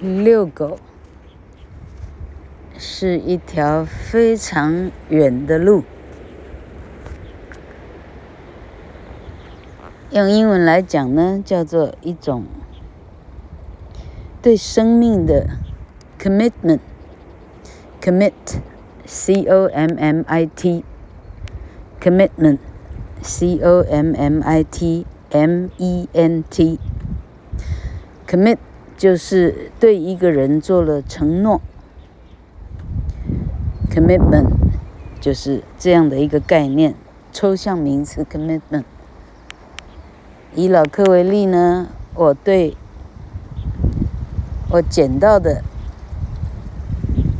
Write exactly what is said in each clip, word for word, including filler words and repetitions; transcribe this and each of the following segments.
遛狗是一条非常远的路。用英文来讲呢，叫做一种对生命的 commitment commit C O M M I T commitment C O M M I T M E N T commit 就是对一个人做了承诺， commitment 就是这样的一个概念，抽象名词 commitment。 以老柯为例呢，我对我捡到的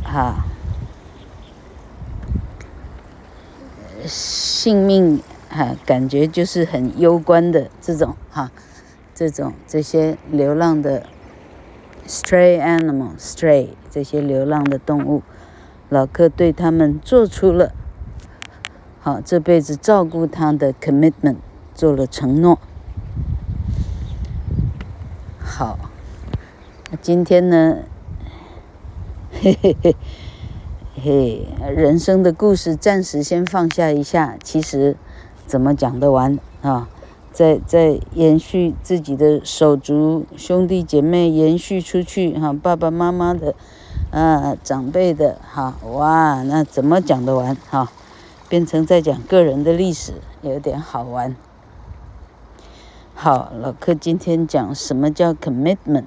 啊性命啊感觉就是很攸关的这种哈、啊这种这些流浪的 stray animal stray 这些流浪的动物，老柯对他们做出了好这辈子照顾他的 commitment， 做了承诺。好，今天呢，嘿嘿嘿嘿，人生的故事暂时先放下一下，其实怎么讲得完啊？在在延续自己的手足兄弟姐妹延续出去哈、啊，爸爸妈妈的，啊长辈的哈、啊，哇，那怎么讲得完哈、啊？变成在讲个人的历史，有点好玩。好，老柯今天讲什么叫 commitment？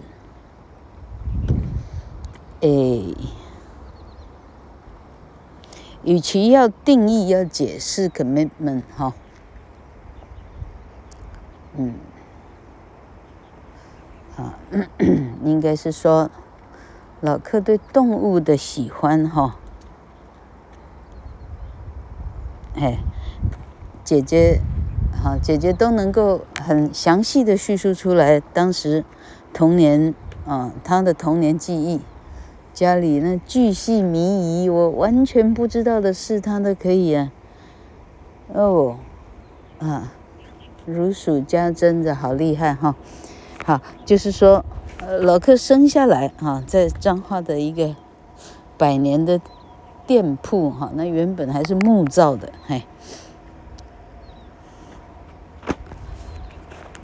诶，与其要定义要解释 commitment 哈、啊。嗯，啊，应该是说老柯对动物的喜欢哈。哎，姐姐，啊，姐姐都能够很详细的叙述出来当时童年啊，她的童年记忆，家里那巨细靡遗，我完全不知道的事，她都可以啊。哦，啊。如数家珍的好厉害哈，好，就是说，老柯生下来啊，在彰化的一个百年的店铺哈，那原本还是木造的，嘿，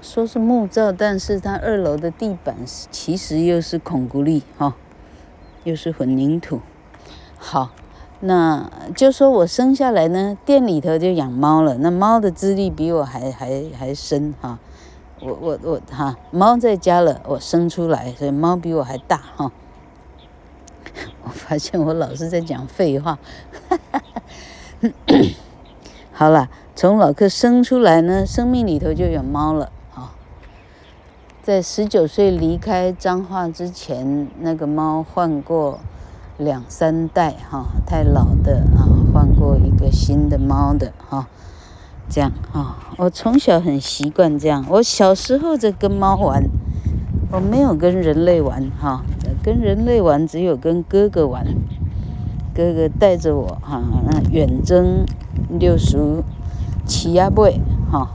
说是木造，但是它二楼的地板其实又是孔骨力哈，又是混凝土。好，那就说我生下来呢，店里头就养猫了。那猫的资历比我还还还深哈、啊，我我我哈、啊，猫在家了，我生出来，所以猫比我还大哈、啊。我发现我老是在讲废话，好了，从老柯生出来呢，生命里头就有猫了啊。在十九岁离开彰化之前，那个猫换过两三代哈，太老的啊，换过一个新的猫的哈，这样啊，我从小很习惯这样。我小时候在跟猫玩，我没有跟人类玩哈，跟人类玩只有跟哥哥玩，哥哥带着我哈，远征六叔骑鸭背哈，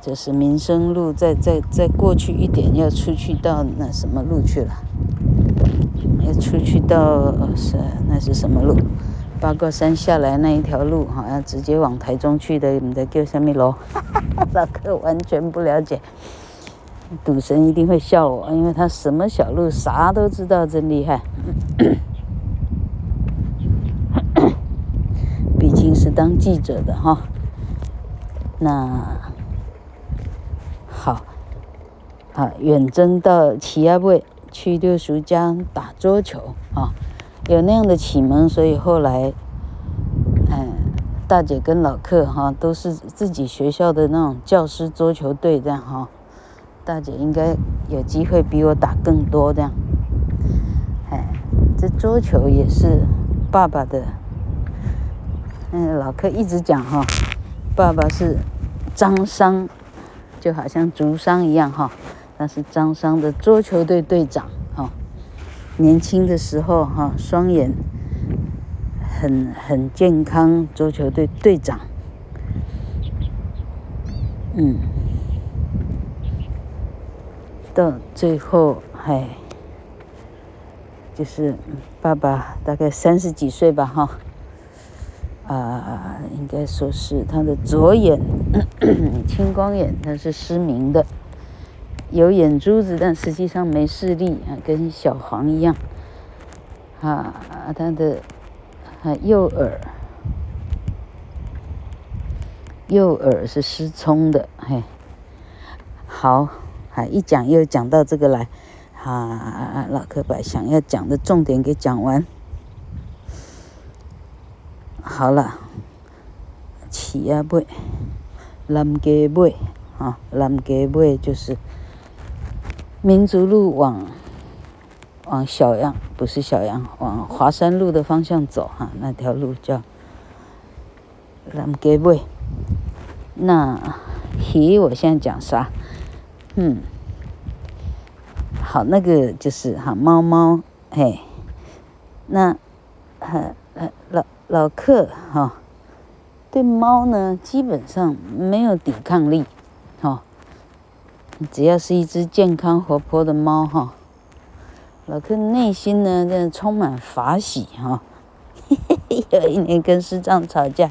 就是民生路，再再再过去一点，要出去到那什么路去了。要出去到是那是什么路？八卦山下来那一条路，好像直接往台中去的，我们在叫什么路？老柯完全不了解，赌神一定会笑我，因为他什么小路啥都知道，真厉害。毕竟是当记者的哈。那好，啊，远征到奇亚卫。去六叔家打桌球啊，有那样的启蒙，所以后来，嗯，大姐跟老柯哈、啊、都是自己学校的那种教师桌球队这样哈、啊，大姐应该有机会比我打更多这样，哎，这桌球也是爸爸的，嗯，老柯一直讲哈、啊，爸爸是张商，就好像竹商一样哈、啊。他是彰商的桌球队队长哈、哦，年轻的时候哈、哦，双眼很很健康，桌球队队长，嗯，到最后哎，就是爸爸大概三十几岁吧哈，啊、呃，应该说是他的左眼咳咳青光眼，他是失明的，有眼珠子，但实际上没视力啊，跟小黄一样。啊，他的啊右耳，右耳是失聪的，嘿，好，啊一讲又讲到这个来。啊，老柯把想要讲的重点给讲完。好了，起啊尾，南街尾啊，南街尾就是民族路往往小洋，不是小洋，往华山路的方向走哈、啊，那条路叫南街尾。那嘿，我现在讲啥？嗯。好，那个就是哈猫猫，嘿，那呃呃老老克哈、哦，对猫呢基本上没有抵抗力，哈、哦，只要是一只健康活泼的猫哈、哦，老克内心呢真的充满法喜哈。哦、有一年跟师丈吵架，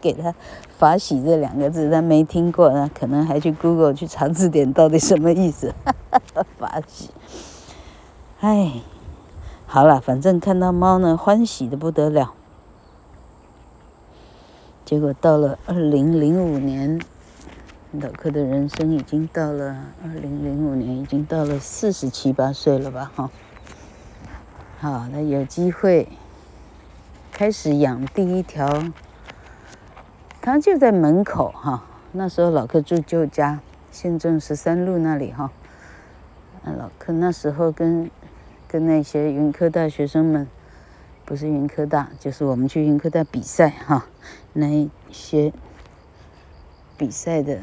给他法喜这两个字他没听过，那可能还去 Google 去查字典到底什么意思。法喜，哎，好了，反正看到猫呢欢喜的不得了。结果到了二零零五年，老柯的人生已经到了二零零五年，已经到了四十七八岁了吧？哈，好，那有机会开始养第一条。他就在门口哈，那时候老柯住旧家县政十三路那里哈，老柯那时候跟跟那些云科大学生们，不是云科大，就是我们去云科大比赛哈，那一些比赛的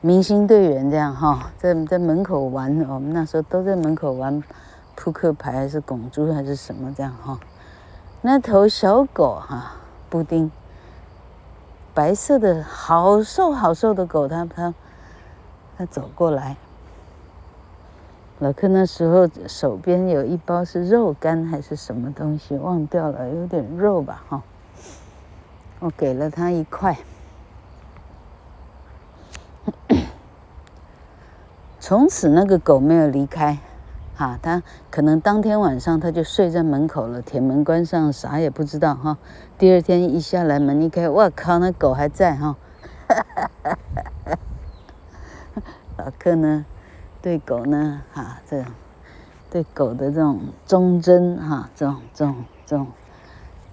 明星队员这样哈，在在门口玩，我们那时候都在门口玩扑克牌还是拱珠还是什么这样哈，那头小狗哈布丁。白色的好瘦好瘦的狗，它它它走过来，老柯那时候手边有一包是肉干还是什么东西忘掉了，有点肉吧哈、哦，我给了他一块。从此那个狗没有离开，哈，它可能当天晚上它就睡在门口了，铁门关上，啥也不知道哈。第二天一下来门一开，哇靠，那狗还在哈。老柯呢，对狗呢，哈，这对狗的这种忠贞哈，这种这种这种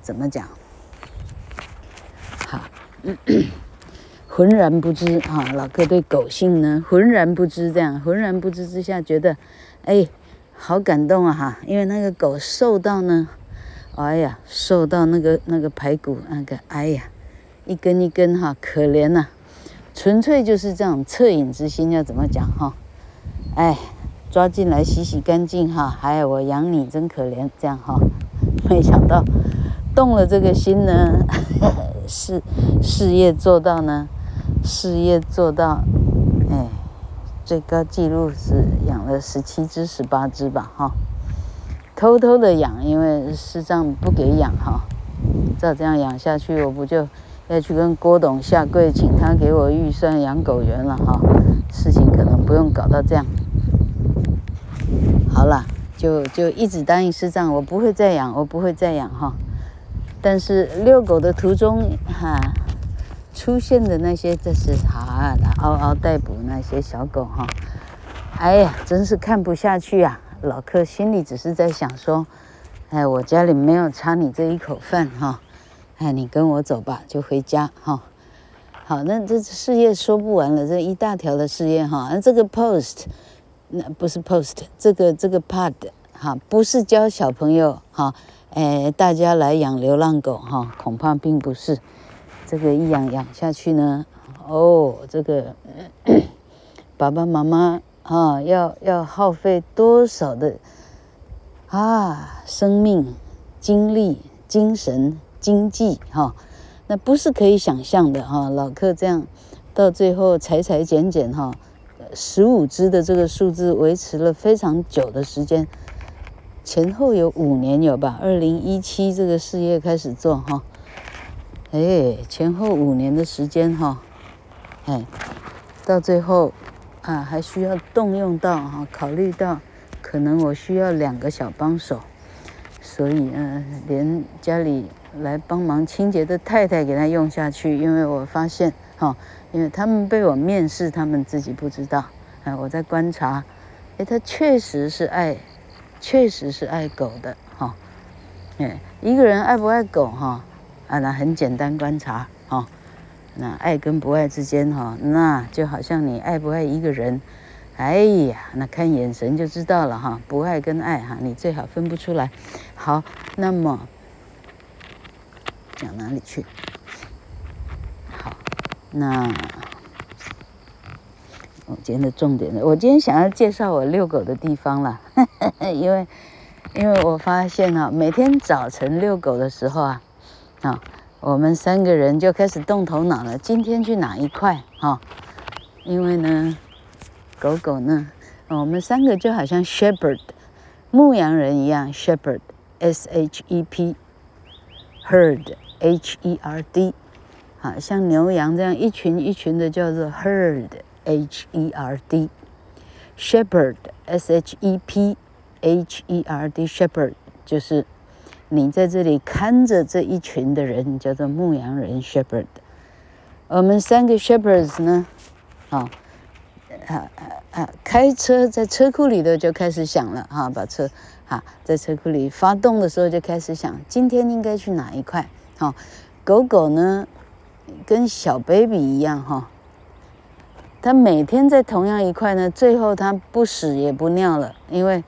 怎么讲？哈，浑然不知哈，老柯对狗性呢浑然不知，这样浑然不知之下觉得。哎，好感动啊哈！因为那个狗瘦到呢，哎呀，瘦到那个那个排骨那个，哎呀，一根一根哈，可怜呐、啊！纯粹就是这样恻隐之心，要怎么讲哈？哎，抓进来洗洗干净哈！哎，我养你真可怜，这样哈。没想到动了这个心呢，事事业做到呢，事业做到，哎。最高纪录是养了十七只、十八只吧，哈、哦，偷偷的养，因为师丈不给养哈、哦，照这样养下去，我不就要去跟郭董下跪，请他给我预算养狗园了哈、哦，事情可能不用搞到这样。好了，就就一直答应师丈，我不会再养，我不会再养哈、哦。但是遛狗的途中哈。啊出现的那些这是啊，嗷嗷待哺那些小狗哈、哦，哎呀，真是看不下去啊！老柯心里只是在想说，哎，我家里没有差你这一口饭哈、哦，哎，你跟我走吧，就回家哈、哦。好，那这事业说不完了，这一大条的事业哈、哦。这个 post 那不是 post， 这个这个 pod 哈，不是教小朋友哈，哎，大家来养流浪狗哈、哦，恐怕并不是。这个一养养下去呢，哦，这个爸爸妈妈啊，要要耗费多少的啊生命、精力、精神、经济哈、哦，那不是可以想象的哈、哦。老柯这样到最后裁裁剪剪哈、哦，十五只的这个数字维持了非常久的时间，前后有五年有吧？二零一七这个事业开始做哈，哎，前后五年的时间哈，哎，到最后啊还需要动用到哈，考虑到可能我需要两个小帮手，所以嗯、呃，连家里来帮忙清洁的太太给他用下去，因为我发现哈、哦，因为他们被我面试，他们自己不知道，哎，我在观察，哎，他确实是爱，确实是爱狗的哈、哦，哎，一个人爱不爱狗哈、哦，啊，那很简单观察哈、哦，那爱跟不爱之间哈、哦，那就好像你爱不爱一个人，哎呀，那看眼神就知道了哈，不爱跟爱哈，你最好分不出来。好，那么。讲哪里去？好，那我今天的重点，我今天想要介绍我遛狗的地方啦，因为因为我发现啊，每天早晨遛狗的时候啊，啊，我们三个人就开始动头脑了，今天去哪一块啊？因为呢，狗狗呢，我们三个就好像 shepherd 牧羊人一样 ，shepherd s h e p。herd h e r d， 啊，像牛羊这样一群一群的叫做 herd h e r d， shepherd s h e p h e r d shepherd 就是你在这里看着这一群的人叫做牧羊人 shepherd。我们三个 shepherds 呢，啊啊啊，开车在车库里头就开始响了啊，把车。啊，在车库里发动的时候就开始想，今天应该去哪一块？哈、哦，狗狗呢，跟小 baby 一样哈、哦，它每天在同样一块呢，最后它不屎也不尿了，因为，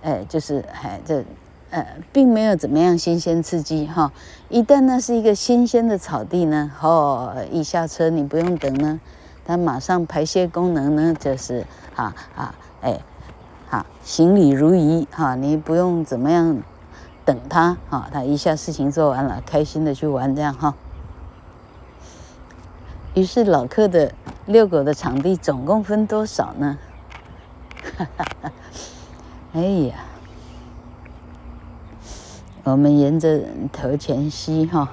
哎，就是哎这，呃，并没有怎么样新鲜刺激哈、哦。一旦那是一个新鲜的草地呢，哦，一下车你不用等呢，它马上排泄功能呢就是啊啊哎。啊，行礼如仪哈，你不用怎么样等他哈，他一下事情做完了，开心的去玩这样哈。于是老克的遛狗的场地总共分多少呢？哈哈哈，哎呀，我们沿着头前溪哈，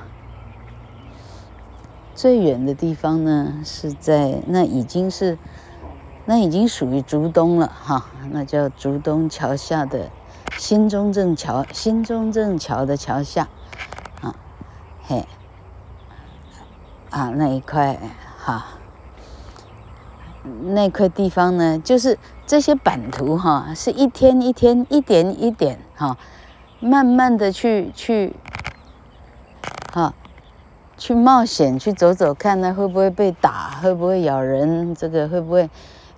最远的地方呢是在那已经是。那已经属于竹东了哈，那叫竹东桥下的新中正桥，新中正桥的桥下，啊，嘿，啊那一块哈，那块地方呢，就是这些版图哈，是一天一天、一点一点哈，慢慢的去去，哈。去冒险，去走走看，那会不会被打？会不会咬人？这个会不会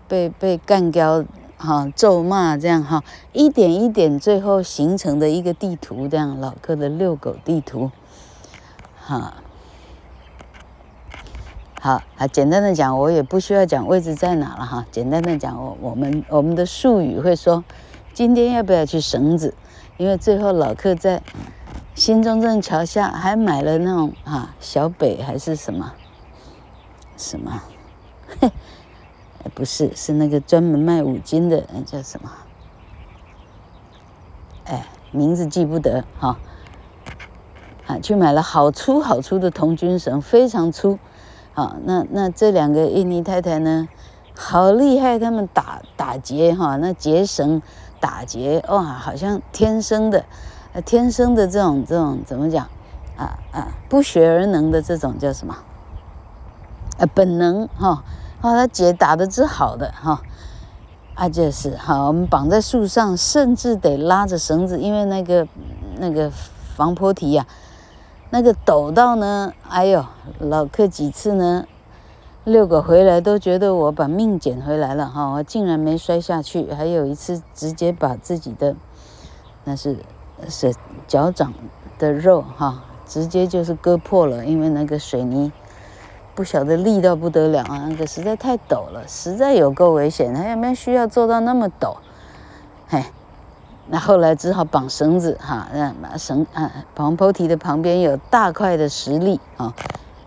被被干掉？哈、哦，咒骂这样哈、哦，一点一点，最后形成的一个地图，这样老柯的遛狗地图，哈、啊，好啊，简单的讲，我也不需要讲位置在哪了哈，简单的讲，我我们我们的术语会说，今天要不要去绳子？因为最后老柯在。新中正桥下还买了那种啊小北还是什么什么，嘿，不是，是那个专门卖五金的，叫什么？哎，名字记不得哈、哦。啊，去买了好粗好粗的童军绳，非常粗。啊，那那这两个印尼太太呢，好厉害，他们打打结哈、哦，那结绳打结哇，好像天生的。呃，天生的这种这种怎么讲啊啊，不学而能的这种叫什么？呃、啊，本能哈，啊，他姐打的之好的哈，啊，就是哈，我们绑在树上，甚至得拉着绳子，因为那个那个防坡堤呀、啊，那个陡到呢，哎呦，老克几次呢，遛狗回来都觉得我把命捡回来了哈、啊，我竟然没摔下去，还有一次直接把自己的那是。是脚掌的肉哈，直接就是割破了，因为那个水泥不晓得力到不得了啊，那个实在太陡了，实在有够危险，他也没需要做到那么陡，嘿，那后来只好绑绳子哈，那绳啊，防坡堤的旁边有大块的石砾啊，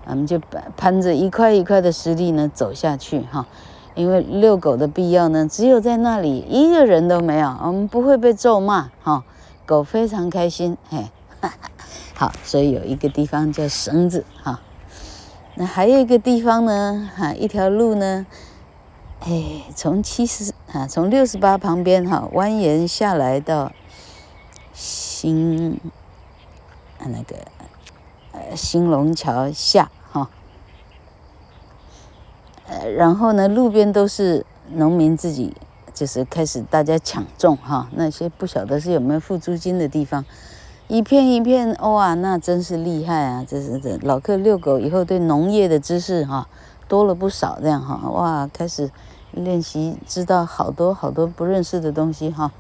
我们就攀着一块一块的石砾呢走下去哈，因为遛狗的必要呢，只有在那里一个人都没有，我们不会被咒骂哈、哦，狗非常开心，嘿，哈哈好，所以有一个地方叫绳子哈、哦，那还有一个地方呢，哈、啊，一条路呢，哎，从七十啊，从六十八旁边哈、啊、蜿蜒下来到新那个呃兴隆桥下哈。哦然后呢，路边都是农民自己，就是开始大家抢种哈，那些不晓得是有没有付租金的地方，一片一片，哇，那真是厉害啊！这是这老克遛狗以后对农业的知识哈多了不少，这样哈，哇，开始练习知道好多好多不认识的东西哈。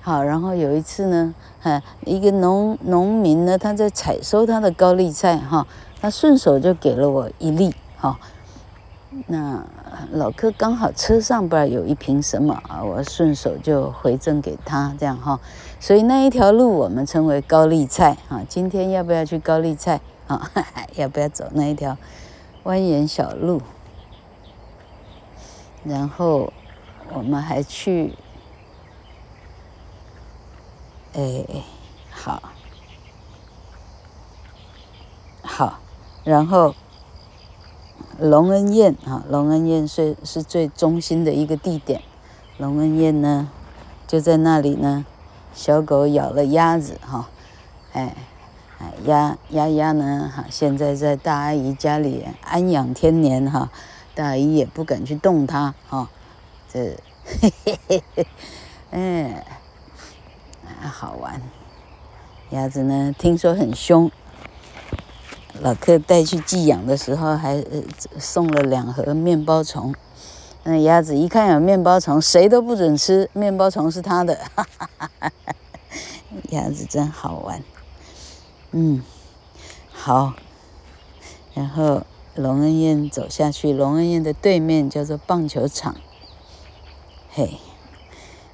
好，然后有一次呢，哎，一个农农民呢，他在采收他的高丽菜哈，他顺手就给了我一粒哈。那老柯刚好车上边有一瓶什么啊，我顺手就回赠给他，这样哈、哦。所以那一条路我们称为高丽菜啊。今天要不要去高丽菜啊？要不要走那一条蜿蜒小路？然后我们还去，哎，好，好，然后。龙恩堰啊，龙恩堰是是最中心的一个地点。龙恩堰呢，就在那里呢。小狗咬了鸭子哈，哎，鸭鸭鸭呢哈，现在在大阿姨家里安养天年哈，大阿姨也不敢去动它哈。这，嘿嘿嘿嘿，哎，好玩。鸭子呢，听说很凶。老克带去寄养的时候，还送了两盒面包虫。那鸭子一看有面包虫，谁都不准吃，面包虫是他的。鸭子真好玩。嗯，好。然后龙恩堰走下去，龙恩堰的对面叫做棒球场。嘿，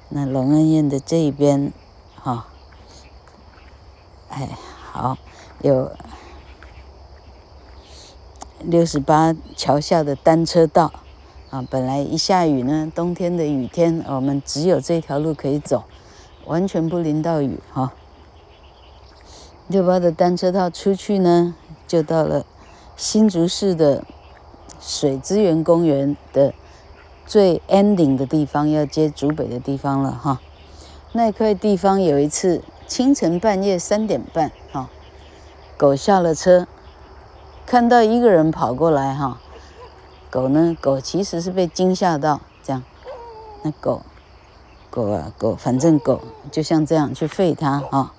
那龙恩堰的这一边，哈、哦，哎，好有。六十八桥下的单车道啊，本来一下雨呢，冬天的雨天，我们只有这条路可以走，完全不淋到雨哈。六八的单车道出去呢，就到了新竹市的水资源公园的最 ending 的地方，要接竹北的地方了哈。那块地方有一次清晨半夜三点半哈，狗下了车。看到一个人跑过来哈，狗呢？狗其实是被惊吓到，这样，那狗，狗啊狗，反正狗就像这样去吠它哈。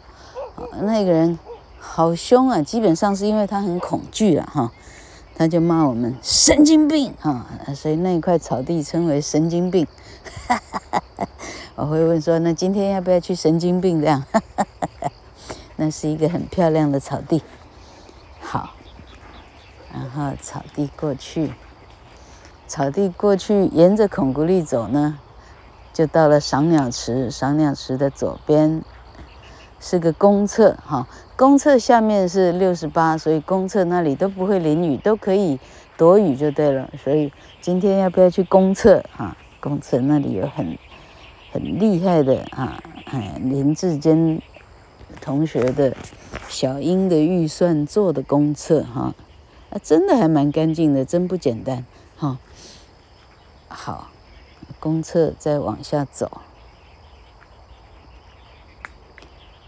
那个人好凶啊，基本上是因为他很恐惧了哈，他就骂我们神经病哈，所以那一块草地称为神经病。我会问说，那今天要不要去神经病这样？那是一个很漂亮的草地，好。然后草地过去，草地过去，沿着孔古力走呢，就到了赏鸟池。赏鸟池的左边是个公厕，哈，公厕下面是六十八，所以公厕那里都不会淋雨，都可以躲雨就对了。所以今天要不要去公厕啊？公厕那里有很很厉害的啊，哎，林志坚同学的小英的预算做的公厕哈。啊，真的还蛮干净的，真不简单哈、哦。好，公厕再往下走，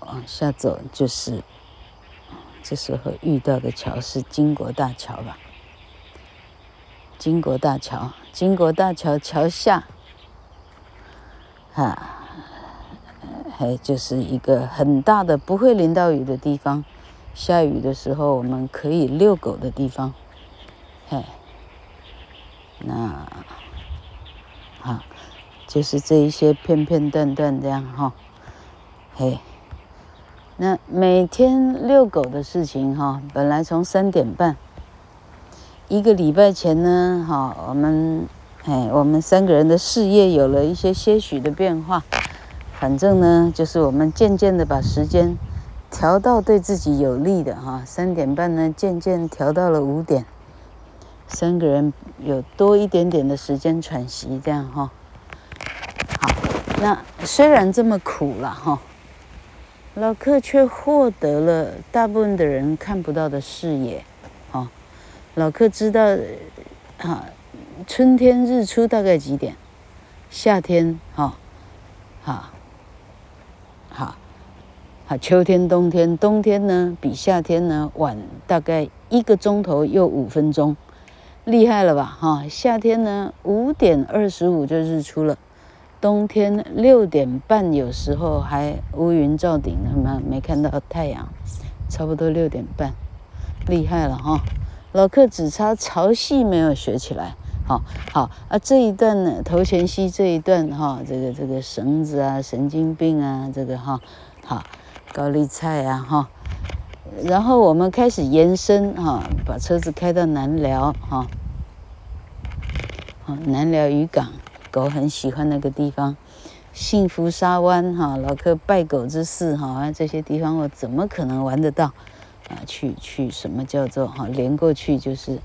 往下走就是这时候遇到的桥是经国大桥吧？经国大桥，经国大桥桥下，啊，还就是一个很大的不会淋到雨的地方。下雨的时候，我们可以遛狗的地方，嘿，那好，就是这一些片片段段这样哈、哦，嘿，那每天遛狗的事情哈、哦，本来从三点半，一个礼拜前呢，哈、哦，我们哎，我们三个人的事业有了一些些许的变化，反正呢，就是我们渐渐的把时间。调到对自己有利的哈，三点半呢，渐渐调到了五点，三个人有多一点点的时间喘息，这样哈。好，那虽然这么苦了哈，老克却获得了大部分的人看不到的视野。哦，老克知道，啊，春天日出大概几点？夏天，哈、哦，好，好，好，秋天、冬天，冬天呢比夏天呢晚大概一个钟头又五分钟，厉害了吧？哈、哦，夏天呢五点二十五就日出了。冬天六点半有时候还乌云罩顶呢，没看到太阳，差不多六点半，厉害了哈！老克只差潮汐没有学起来，好好啊，这一段呢，头前溪这一段哈，这个这个绳子啊，神经病啊，这个哈，好高丽菜啊哈，然后我们开始延伸哈，把车子开到南寮哈，南寮渔港。狗很喜欢那个地方，幸福沙湾哈，老克拜狗之事哈，这些地方我怎么可能玩得到啊？去去什么叫做哈？连过去就是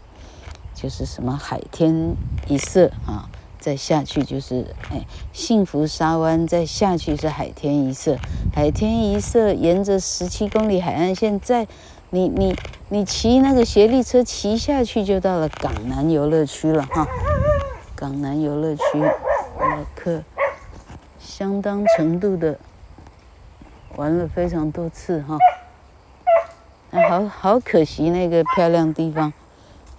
就是什么海天一色啊，再下去就是哎，幸福沙湾再下去是海天一色，海天一色沿着十七公里海岸线，在你你你骑那个协力车骑下去就到了港南游乐区了哈。港南游乐区，老克相当程度的玩了非常多次哈，那好好可惜那个漂亮地方，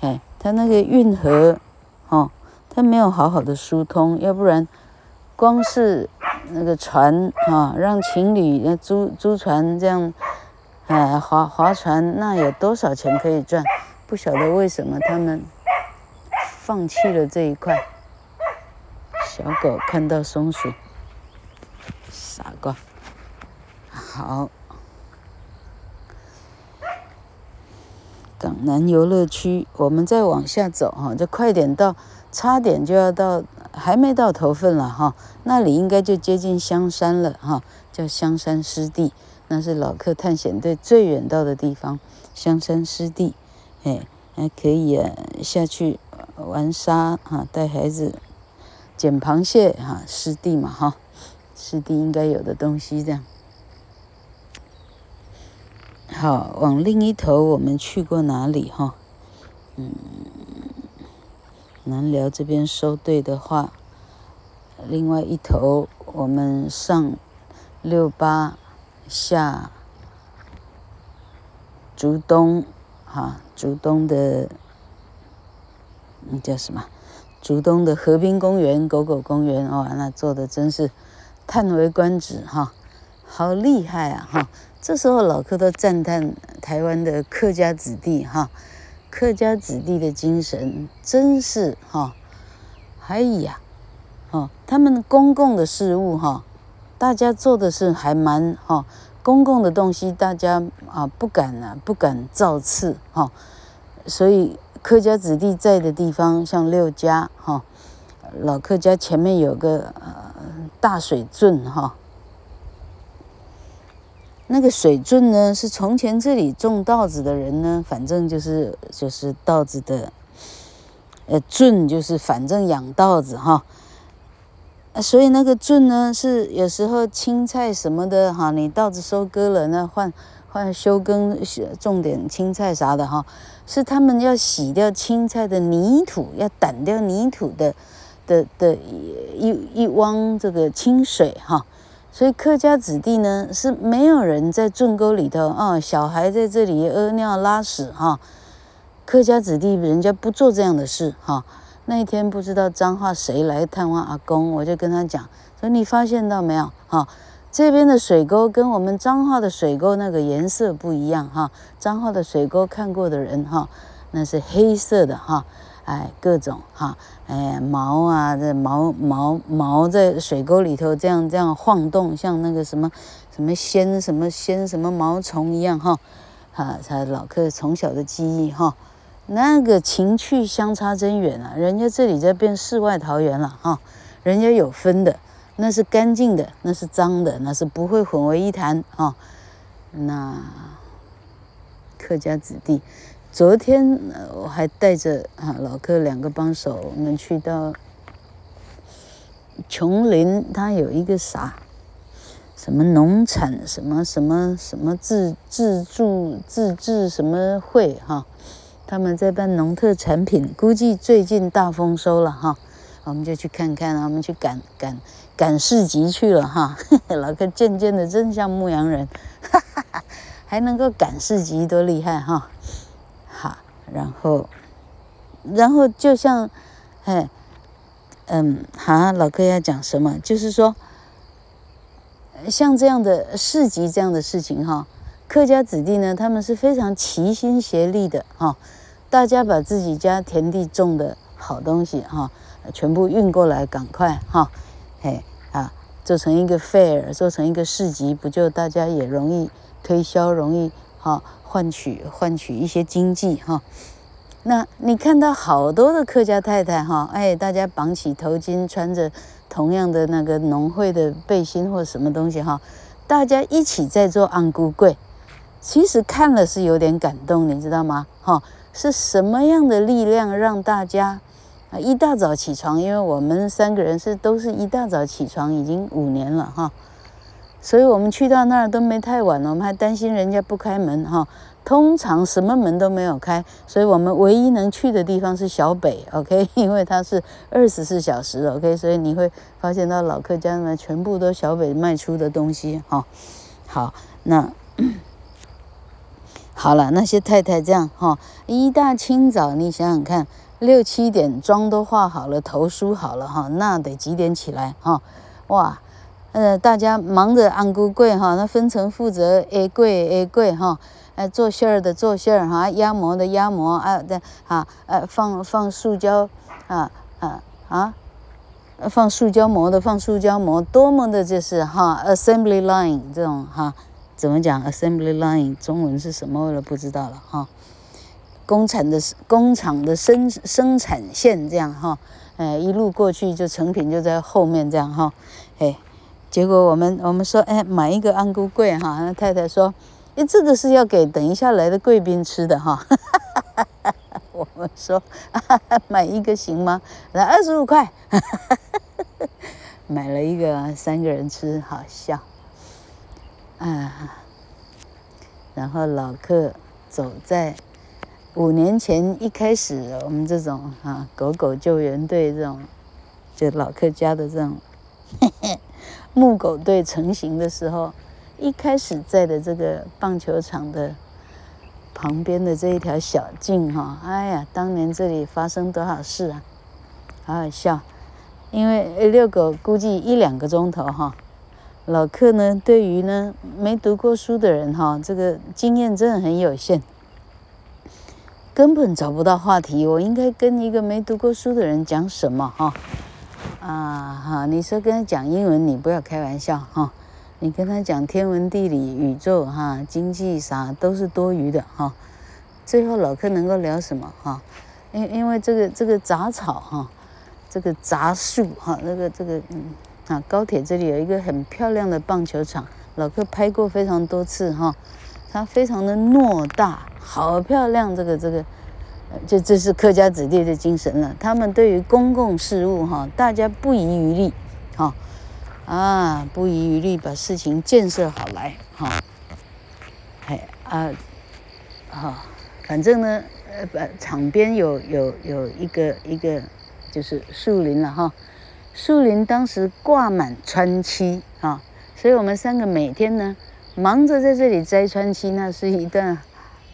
哎，它那个运河，哦，它没有好好的疏通，要不然光是那个船啊，让情侣租租船这样，哎，划划船那有多少钱可以赚？不晓得为什么他们放弃了这一块。小狗看到松鼠，傻瓜。好，港南游乐区，我们再往下走哈，就快点到，差点就要到，还没到头份了哈。那里应该就接近香山了哈，叫香山湿地，那是老克探险队最远到的地方，香山湿地，哎，还可以啊，下去。玩沙啊，带孩子捡螃蟹啊，湿地嘛哈，湿地应该有的东西这样。好，往另一头我们去过哪里哈？嗯，南寮这边收队的话，另外一头我们上六八下竹东哈，竹东的。那叫什么？竹东的河滨公园、狗狗公园哦，那做的真是叹为观止哈，好厉害啊哈！这时候老克都赞叹台湾的客家子弟哈，客家子弟的精神真是哈，哎呀，哦，他们公共的事务哈，大家做的是还蛮哈，公共的东西大家啊不敢啊不敢造次哈，所以。客家子弟在的地方，像六家哈、哦，老客家前面有个、呃、大水圳哈、哦，那个水圳呢是从前这里种稻子的人呢，反正就是就是稻子的，呃圳就是反正养稻子哈、哦，所以那个圳呢是有时候青菜什么的哈，你稻子收割了那换。换休耕种点青菜啥的哈，是他们要洗掉青菜的泥土，要掸掉泥土的的的一一汪这个清水哈，所以客家子弟呢是没有人在圳沟里头啊、哦，小孩在这里屙尿拉屎哈，客家子弟人家不做这样的事哈。那一天不知道彰化谁来探望阿公，我就跟他讲说你发现到没有哈。这边的水沟跟我们彰化的水沟那个颜色不一样哈，彰化的水沟看过的人哈，那是黑色的哈，哎各种哈，哎毛啊这毛毛毛在水沟里头这样这样晃动，像那个什么什么仙什么仙什么毛虫一样哈，啊他老克从小的记忆哈，那个情趣相差真远啊，人家这里在变世外桃源了哈，人家有分的。那是干净的，那是脏的，那是不会混为一谈啊、哦。那客家子弟昨天我还带着啊老客两个帮手，我们去到琼林，它有一个啥什么农产什么什么什么自自助自治什么会哈、啊，他们在办农特产品，估计最近大丰收了哈、啊，我们就去看看啊，我们去赶赶赶市集去了哈、啊。老客渐渐的真像牧羊人，哈哈哈，还能够赶市集多厉害哈、啊！好，然后然后就像哎。嗯，好，老哥要讲什么？就是说，像这样的市集这样的事情哈，客家子弟呢，他们是非常齐心协力的哈。大家把自己家田地种的好东西哈，全部运过来，赶快哈，哎啊，做成一个 fair， 做成一个市集，不就大家也容易推销，容易哈换取换取一些经济哈。那你看到好多的客家太太哈，哎，大家绑起头巾，穿着同样的那个农会的背心或什么东西哈，大家一起在做安菇粿，其实看了是有点感动，你知道吗？哈，是什么样的力量让大家一大早起床？因为我们三个人是都是一大早起床，已经五年了哈，所以我们去到那儿都没太晚了，我们还担心人家不开门哈。通常什么门都没有开，所以我们唯一能去的地方是小北 ，OK， 因为它是二十四小时 ，OK， 所以你会发现到老客家呢全部都小北卖出的东西哈、哦。好，那好了，那些太太这样哈、哦，一大清早你想想看，六七点妆都化好了，头梳好了哈、哦，那得几点起来哈、哦？哇，呃，大家忙着安菇粿哈，那分层负责 A 粿 A 粿哈。哎，做馅儿的做馅儿哈，压模的压模啊，对啊，呃，放放塑胶啊啊啊，放塑胶模的放塑胶模，多么的就是哈 assembly line 这种哈，怎么讲 assembly line 中文是什么我都不知道了哈。工厂的工厂的生生产线这样哈，哎，一路过去就成品就在后面这样哈，哎，结果我们我们说哎买一个安菇粿哈，那太太说。哎，这个是要给等一下来的贵宾吃的哈。我们说、啊、买一个行吗？来二十五块，买了一个三个人吃，好笑啊。然后老客走在五年前一开始我们这种啊狗狗救援队这种，就老客家的这种牧狗队成型的时候。一开始在的这个棒球场的旁边的这一条小径哈，哎呀，当年这里发生多少事啊，好好笑。因为遛狗估计一两个钟头哈，老客呢对于呢没读过书的人哈，这个经验真的很有限，根本找不到话题。我应该跟一个没读过书的人讲什么哈？啊哈，你说跟他讲英文，你不要开玩笑哈。你跟他讲天文地理宇宙哈经济啥都是多余的哈，最后老客能够聊什么哈？因因为这个这个杂草哈，这个杂树哈，那个这个嗯啊高铁这里有一个很漂亮的棒球场，老客拍过非常多次哈，它非常的偌大，好漂亮。这个这个，这这是客家子弟的精神了，他们对于公共事务哈，大家不遗余力哈。啊，不遗余力把事情建设好来哈、哦，哎啊，哈、哦，反正呢，呃，场边有有有一个一个就是树林了哈、哦，树林当时挂满川漆啊、哦，所以我们三个每天呢忙着在这里摘川漆，那是一段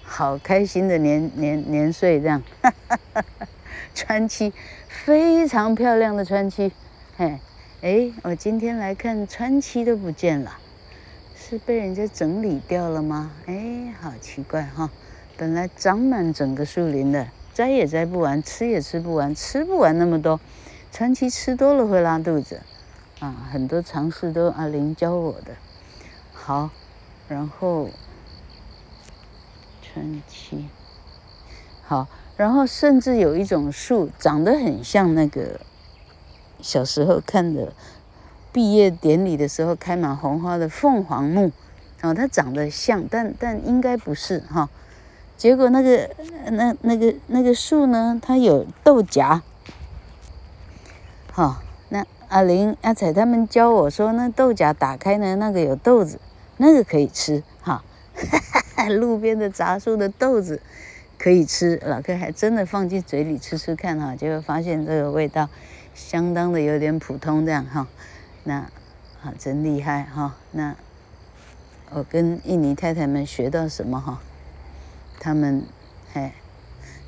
好开心的年年年岁这样，哈哈哈哈，川漆非常漂亮的川漆，嘿。哎，我今天来看川漆都不见了，是被人家整理掉了吗？哎，好奇怪哈、哦！本来长满整个树林的，摘也摘不完，吃也吃不完，吃不完那么多，川漆吃多了会拉肚子，啊，很多常识都阿玲教我的。好，然后川漆，好，然后甚至有一种树长得很像那个。小时候看的毕业典礼的时候开满红花的凤凰木，哦，它长得像，但但应该不是哈、哦。结果那个那那个那个树呢，它有豆荚。好、哦，那阿玲、阿彩他们教我说，那豆荚打开呢，那个有豆子，那个可以吃哈。哦、路边的杂树的豆子可以吃，老哥还真的放进嘴里吃吃看哈、哦，结果发现这个味道相当的有点普通这样哈、哦。那啊，真厉害哈、哦。那我跟印尼太太们学到什么哈？他们，哎，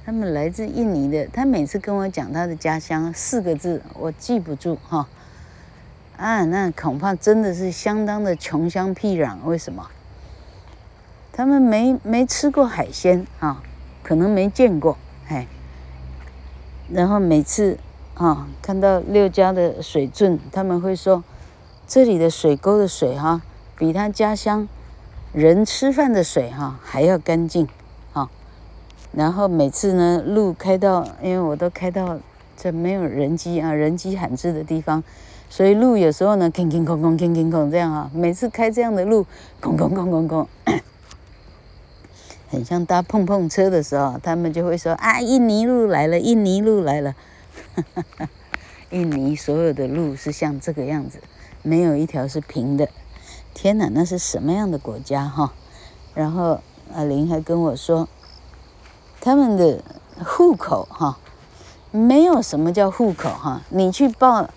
他们来自印尼的，他每次跟我讲他的家乡四个字，我记不住哈、哦。啊，那恐怕真的是相当的穷乡僻壤。为什么？他们没没吃过海鲜啊、哦，可能没见过哎。然后每次啊、哦，看到六家的水圳，他们会说，这里的水沟的水哈、啊，比他家乡人吃饭的水哈、啊、还要干净。然后每次呢，路开到，因为我都开到这没有人迹啊、人迹罕至的地方，所以路有时候呢，空空空空空空空这样啊。每次开这样的路，空空空空空，很像搭碰碰车的时候，他们就会说啊，印尼路来了，印尼路来了。印尼所有的路是像这个样子，没有一条是平的。天哪，那是什么样的国家哈、哦？然后阿玲还跟我说。他们的户口哈，没有什么叫户口哈。你去报，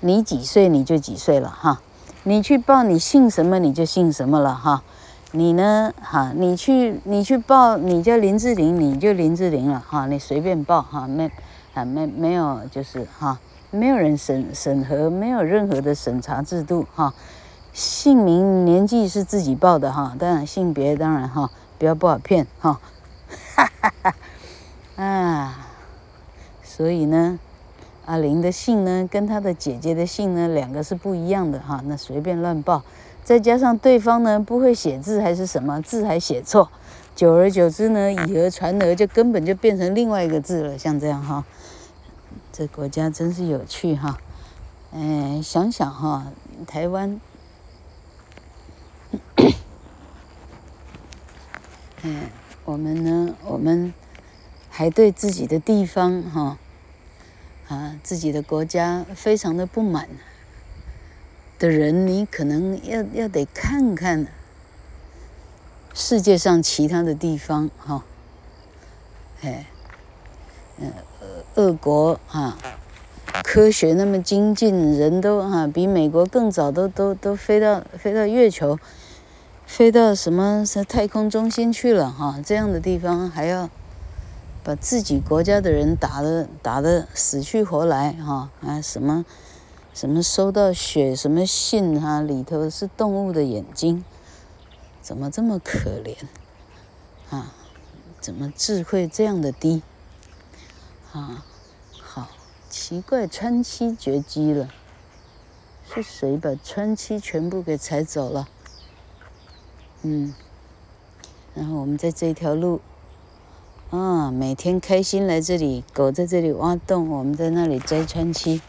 你几岁你就几岁了哈。你去报你姓什么你就姓什么了哈。你呢哈，你去你去报你叫林志玲你就林志玲了哈。你随便报哈，没啊没没有就是哈，没有人审审核，没有任何的审查制度哈。姓名年纪是自己报的哈，当然性别当然哈，不要不好骗哈。哈哈哈啊，所以呢，阿玲的姓呢跟她的姐姐的姓呢两个是不一样的哈，那随便乱报，再加上对方呢不会写字还是什么字还写错，久而久之呢以讹传讹，就根本就变成另外一个字了，像这样哈，这国家真是有趣哈，哎，想想哈，台湾。哎我们呢？我们还对自己的地方，哈、哦、啊，自己的国家非常的不满的人，你可能要要得看看世界上其他的地方，哈、哦，哎，嗯、呃，俄国啊，科学那么精进，人都啊比美国更早都都都飞到飞到月球。飞到什么太空中心去了哈？这样的地方还要把自己国家的人打得打得死去活来哈啊！什么什么收到血什么信哈、啊，里头是动物的眼睛，怎么这么可怜啊？怎么智慧这样的低啊？好奇怪，川崎绝迹了，是谁把川崎全部给踩走了？嗯，然后我们在这一条路，啊，每天开心来这里，狗在这里挖洞，我们在那里摘川崎，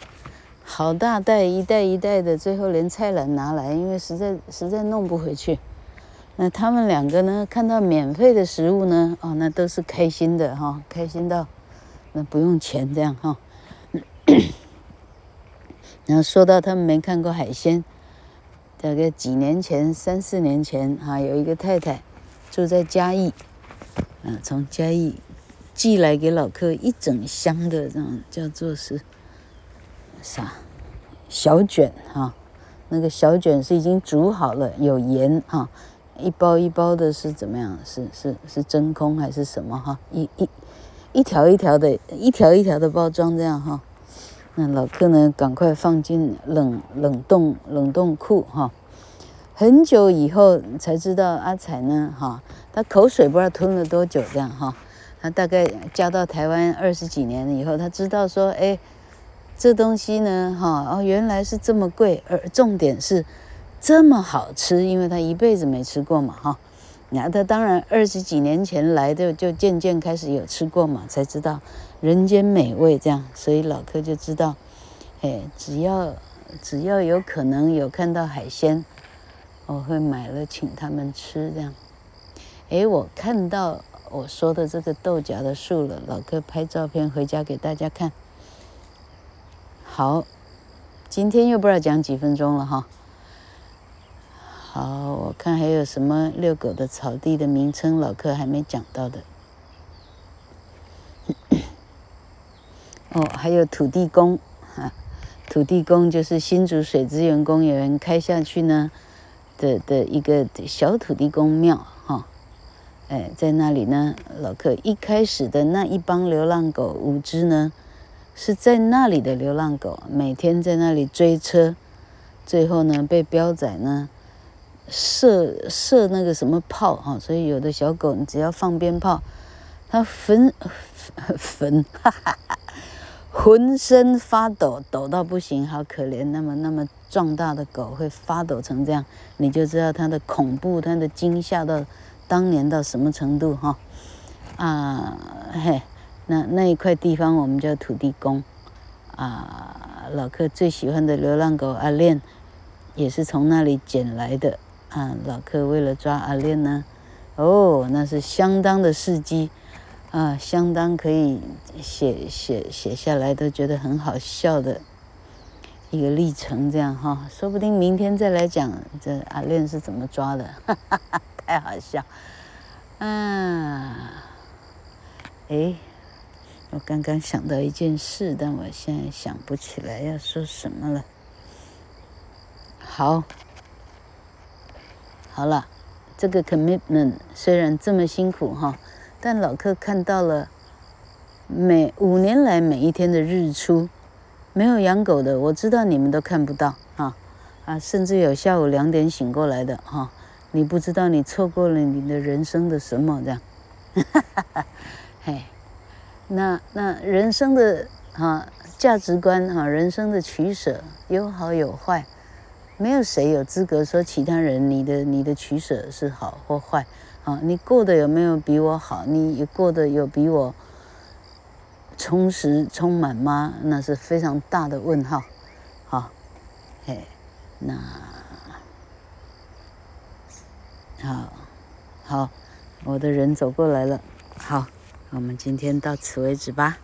好大袋一袋一袋的，最后连菜篮拿来，因为实在实在弄不回去。那他们两个呢，看到免费的食物呢，哦，那都是开心的哈、哦，开心到那不用钱这样哈、哦。然后说到他们没看过海鲜。大概几年前，三四年前啊，有一个太太住在嘉义，啊，从嘉义寄来给老客一整箱的这种叫做是啥小卷哈、啊，那个小卷是已经煮好了，有盐哈、啊，一包一包的是怎么样？是是是真空还是什么哈、啊？一一一条一条的，一条一条的包装这样哈。啊那老客呢，赶快放进冷冷冻冷冻库哈、哦。很久以后才知道阿彩呢哈、哦，她口水不知道吞了多久这样哈、哦。她大概嫁到台湾二十几年以后，她知道说，哎，这东西呢哈、哦，哦原来是这么贵，而重点是这么好吃，因为她一辈子没吃过嘛哈。那、哦、她当然二十几年前来的就渐渐开始有吃过嘛，才知道。人间美味这样，所以老客就知道，哎，只要只要有可能有看到海鲜，我会买了请他们吃这样。哎，我看到我说的这个豆荚的树了，老哥拍照片回家给大家看。好，今天又不知道讲几分钟了哈。好，我看还有什么遛狗的草地的名称，老哥还没讲到的。哦，还有土地公啊，土地公就是新竹水资源公园开下去呢的的一个小土地公庙哈。哎，在那里呢，老客一开始的那一帮流浪狗五只呢，是在那里的流浪狗，每天在那里追车，最后呢被彪仔呢射射那个什么炮啊，所以有的小狗你只要放鞭炮，它焚焚哈哈哈，浑身发抖，抖到不行，好可怜。那么那么壮大的狗会发抖成这样，你就知道它的恐怖，它的惊吓到。当年到什么程度哈？啊嘿，那那一块地方我们叫土地公啊。老客最喜欢的流浪狗阿恋也是从那里捡来的啊。老客为了抓阿恋呢，哦，那是相当的事迹啊，相当可以写写写下来，都觉得很好笑的一个历程。这样哈，说不定明天再来讲这阿恋是怎么抓的，哈哈哈。太好笑啊！哎，我刚刚想到一件事，但我现在想不起来要说什么了。好，好了，这个 commitment 虽然这么辛苦哈，但老客看到了每五年来每一天的日出，没有养狗的，我知道你们都看不到啊啊，甚至有下午两点醒过来的哈。你不知道你错过了你的人生的什么这样，哈哈哈，嘿，那那人生的啊价值观啊，人生的取舍有好有坏，没有谁有资格说其他人你的你的取舍是好或坏啊，你过得有没有比我好，你过得有比我充实充满吗？那是非常大的问号，好，嘿，那。好，好，我的人走过来了。好，我们今天到此为止吧。